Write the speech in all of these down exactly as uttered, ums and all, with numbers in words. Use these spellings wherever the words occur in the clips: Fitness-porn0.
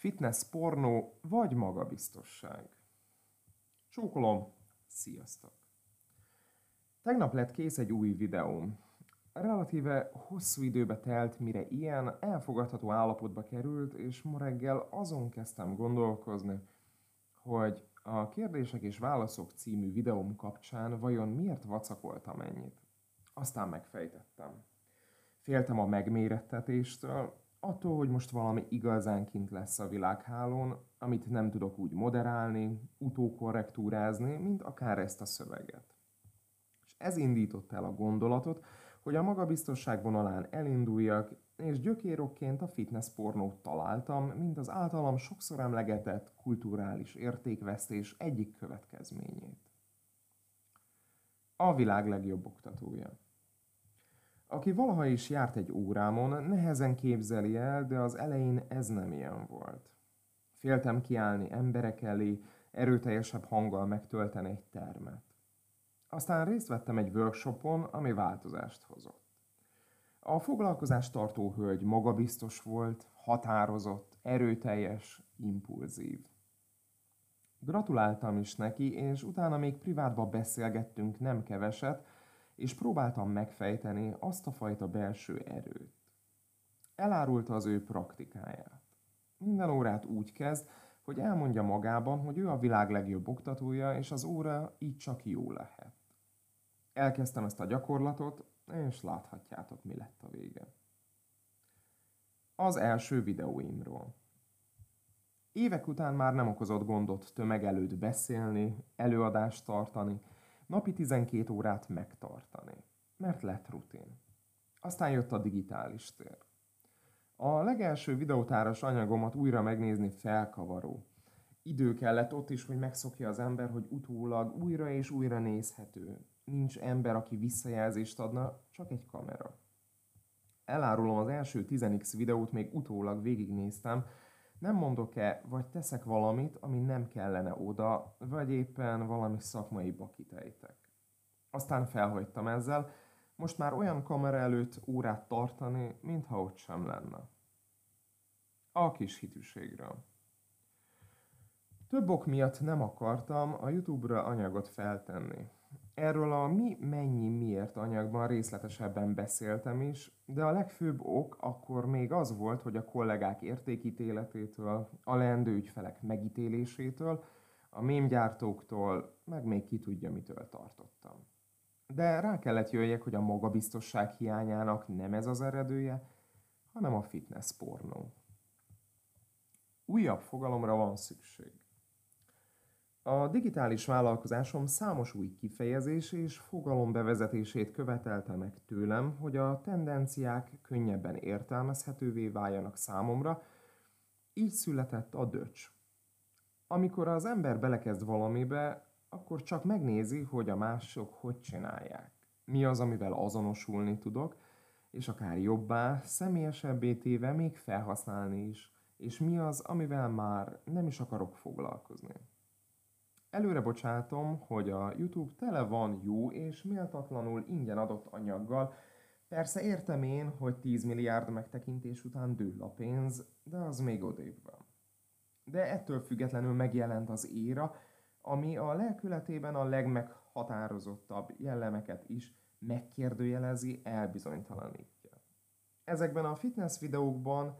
Fitness pornó vagy magabiztosság. Csókolom, sziasztok! Tegnap lett kész egy új videóm. Relatíve hosszú időbe telt, mire ilyen elfogadható állapotba került, és ma reggel azon kezdtem gondolkozni, hogy a kérdések és válaszok című videóm kapcsán vajon miért vacakoltam ennyit. Aztán megfejtettem. Féltem a megmérettetéstől, attól, hogy most valami igazán kint lesz a világhálón, amit nem tudok úgy moderálni, utókorrektúrázni, mint akár ezt a szöveget. És ez indított el a gondolatot, hogy a magabiztosság vonalán elinduljak, és gyökérokként a fitness-pornót találtam, mint az általam sokszor emlegetett kulturális értékvesztés egyik következményét. A világ legjobb oktatója. Aki valaha is járt egy órámon, nehezen képzeli el, de az elején ez nem ilyen volt. Féltem kiállni emberek elé, erőteljesebb hanggal megtölteni egy termet. Aztán részt vettem egy workshopon, ami változást hozott. A foglalkozástartó hölgy magabiztos volt, határozott, erőteljes, impulzív. Gratuláltam is neki, és utána még privátba beszélgettünk nem keveset, és próbáltam megfejteni azt a fajta belső erőt. Elárulta az ő praktikáját. Minden órát úgy kezd, hogy elmondja magában, hogy ő a világ legjobb oktatója, és az óra így csak jó lehet. Elkezdtem ezt a gyakorlatot, és láthatjátok, mi lett a vége. Az első videóimról. Évek után már nem okozott gondot tömeg előtt beszélni, előadást tartani, napi tizenkét órát megtartani, mert lett rutin. Aztán jött a digitális tér. A legelső videótáros anyagomat újra megnézni felkavaró. Idő kellett ott is, hogy megszokja az ember, hogy utólag újra és újra nézhető. Nincs ember, aki visszajelzést adna, csak egy kamera. Elárulom, az első tíz x videót még utólag végignéztem, nem mondok-e, vagy teszek valamit, ami nem kellene oda, vagy éppen valami szakmai bakitejtek. Aztán felhagytam ezzel, most már olyan kamera előtt órát tartani, mintha ott sem lenne. A kis hitűségről. Több ok miatt nem akartam a YouTube-ra anyagot feltenni. Erről a mi, mennyi, miért anyagban részletesebben beszéltem is, de a legfőbb ok akkor még az volt, hogy a kollégák értékítéletétől, a leendő ügyfelek megítélésétől, a mémgyártóktól, meg még ki tudja mitől tartottam. De rá kellett jöjjek, hogy a magabiztosság hiányának nem ez az eredője, hanem a fitness pornó. Újabb fogalomra van szükség. A digitális vállalkozásom számos új kifejezés és fogalom bevezetését követelte meg tőlem, hogy a tendenciák könnyebben értelmezhetővé váljanak számomra, így született a döcs. Amikor az ember belekezd valamibe, akkor csak megnézi, hogy a mások hogy csinálják, mi az, amivel azonosulni tudok, és akár jobbá, személyesebbé téve még felhasználni is, és mi az, amivel már nem is akarok foglalkozni. Előre bocsátom, hogy a YouTube tele van jó és méltatlanul ingyen adott anyaggal. Persze értem én, hogy tíz milliárd megtekintés után dől a pénz, de az még odébb van. De ettől függetlenül megjelent az éra, ami a lelkületében a legmeghatározottabb jellemeket is megkérdőjelezi, elbizonytalanítja. Ezekben a fitness videókban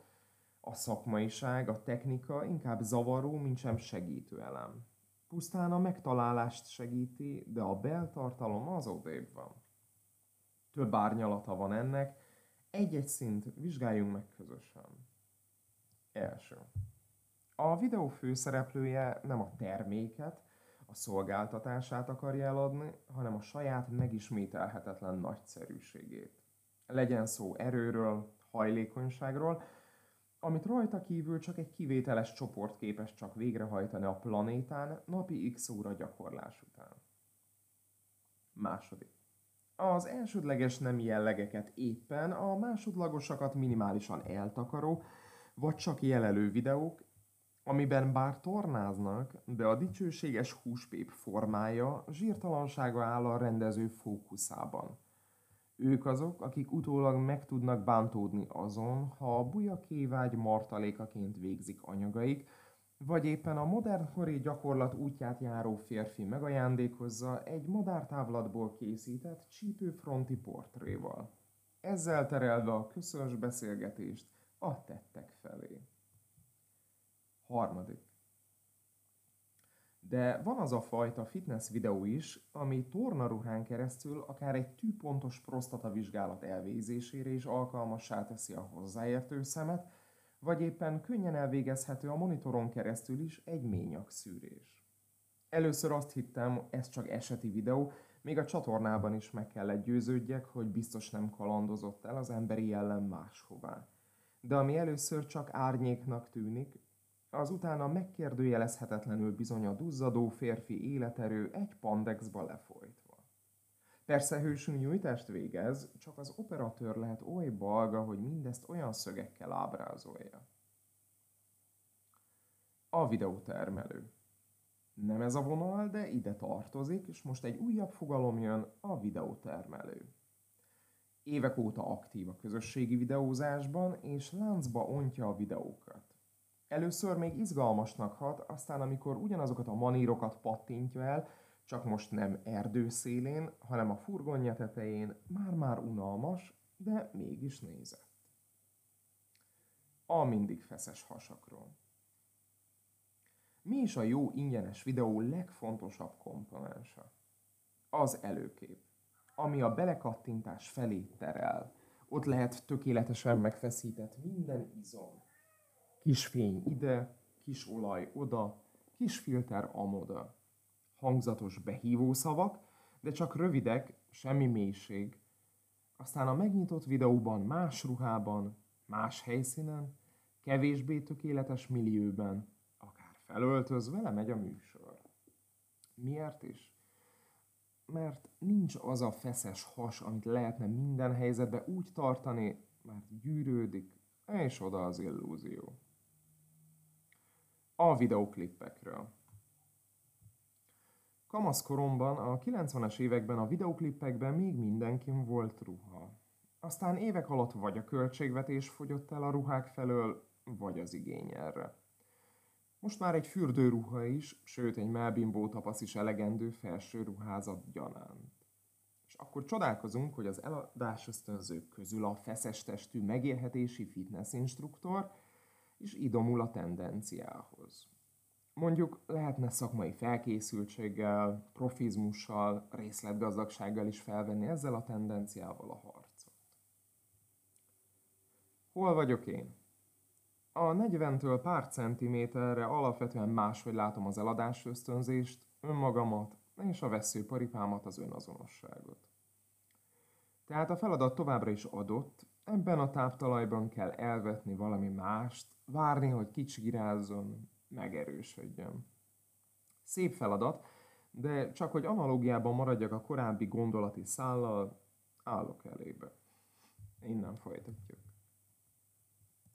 a szakmaiság, a technika inkább zavaró, mint sem segítő elem. Pusztán a megtalálást segíti, de a beltartalom az odébb van. Több árnyalata van ennek, egy-egy szint vizsgáljunk meg közösen. Első. A videó főszereplője nem a terméket, a szolgáltatását akarja eladni, hanem a saját megismételhetetlen nagyszerűségét. Legyen szó erőről, hajlékonyságról, amit rajta kívül csak egy kivételes csoport képes csak végrehajtani a planétán napi x óra gyakorlás után. Második. Az elsődleges nemi jellegeket éppen a másodlagosakat minimálisan eltakaró, vagy csak jelelő videók, amiben bár tornáznak, de a dicsőséges húspép formája, zsírtalansága áll a rendező fókuszában. Ők azok, akik utólag meg tudnak bántódni azon, ha a bujakévágy martalékaként végzik anyagaik, vagy éppen a modernkori gyakorlat útját járó férfi megajándékozza egy madártávlatból készített csípőfronti portréval. Ezzel terelve a köszös beszélgetést a tettek felé. Harmadik. De van az a fajta fitness videó is, ami tornaruhán keresztül akár egy tűpontos prosztatavizsgálat elvégzésére is alkalmassá teszi a hozzáértő szemet, vagy éppen könnyen elvégezhető a monitoron keresztül is egy ményakszűrés. Először azt hittem, ez csak eseti videó, még a csatornában is meg kellett győződjek, hogy biztos nem kalandozott el az emberi jellem máshová. De ami először csak árnyéknak tűnik, az utána megkérdőjelezhetetlenül bizony a duzzadó férfi életerő egy pandexba lefolytva. Persze hősű nyújtást végez, csak az operatőr lehet oly balga, hogy mindezt olyan szögekkel ábrázolja. A videótermelő. Nem ez a vonal, de ide tartozik, és most egy újabb fogalom jön, a videótermelő. Évek óta aktív a közösségi videózásban, és láncba ontja a videókat. Először még izgalmasnak hat, aztán amikor ugyanazokat a manírokat pattintja el, csak most nem erdő szélén, hanem a furgonja tetején, már-már unalmas, de mégis nézett. A mindig feszes hasakról. Mi is a jó ingyenes videó legfontosabb komponensa? Az előkép, ami a belekattintás felé terel. Ott lehet tökéletesen megfeszített minden izom. Kis fény ide, kis olaj oda, kis filter amoda. Hangzatos behívó szavak, de csak rövidek, semmi mélység. Aztán a megnyitott videóban más ruhában, más helyszínen, kevésbé tökéletes millióben, akár felöltözve lemegy a műsor. Miért is? Mert nincs az a feszes has, amit lehetne minden helyzetben úgy tartani, mert gyűrődik, és oda az illúzió. A videoklippekről. Kamaszkoromban, a kilencvenes években a videoklippekben még mindenkin volt ruha. Aztán évek alatt vagy a költségvetés fogyott el a ruhák felől, vagy az igény erre. Most már egy fürdőruha is, sőt egy melbimbó tapasz is elegendő felső ruházat gyanánt. És akkor csodálkozunk, hogy az eladás ösztönzők közül a feszes testű megélhetési fitnessinstruktor is idomul a tendenciához. Mondjuk lehetne szakmai felkészültséggel, profizmussal, részletgazdagsággal is felvenni ezzel a tendenciával a harcot. Hol vagyok én? A negyventől pár centiméterre alapvetően máshogy látom az eladás ösztönzést, önmagamat és a vesszőparipámat, az önazonosságot. Tehát a feladat továbbra is adott, ebben a táptalajban kell elvetni valami mást, várni, hogy kicsirázzon, megerősödjön. Szép feladat, de csak hogy analógiában maradjak a korábbi gondolati szállal, állok elébe. Innen folytatjuk.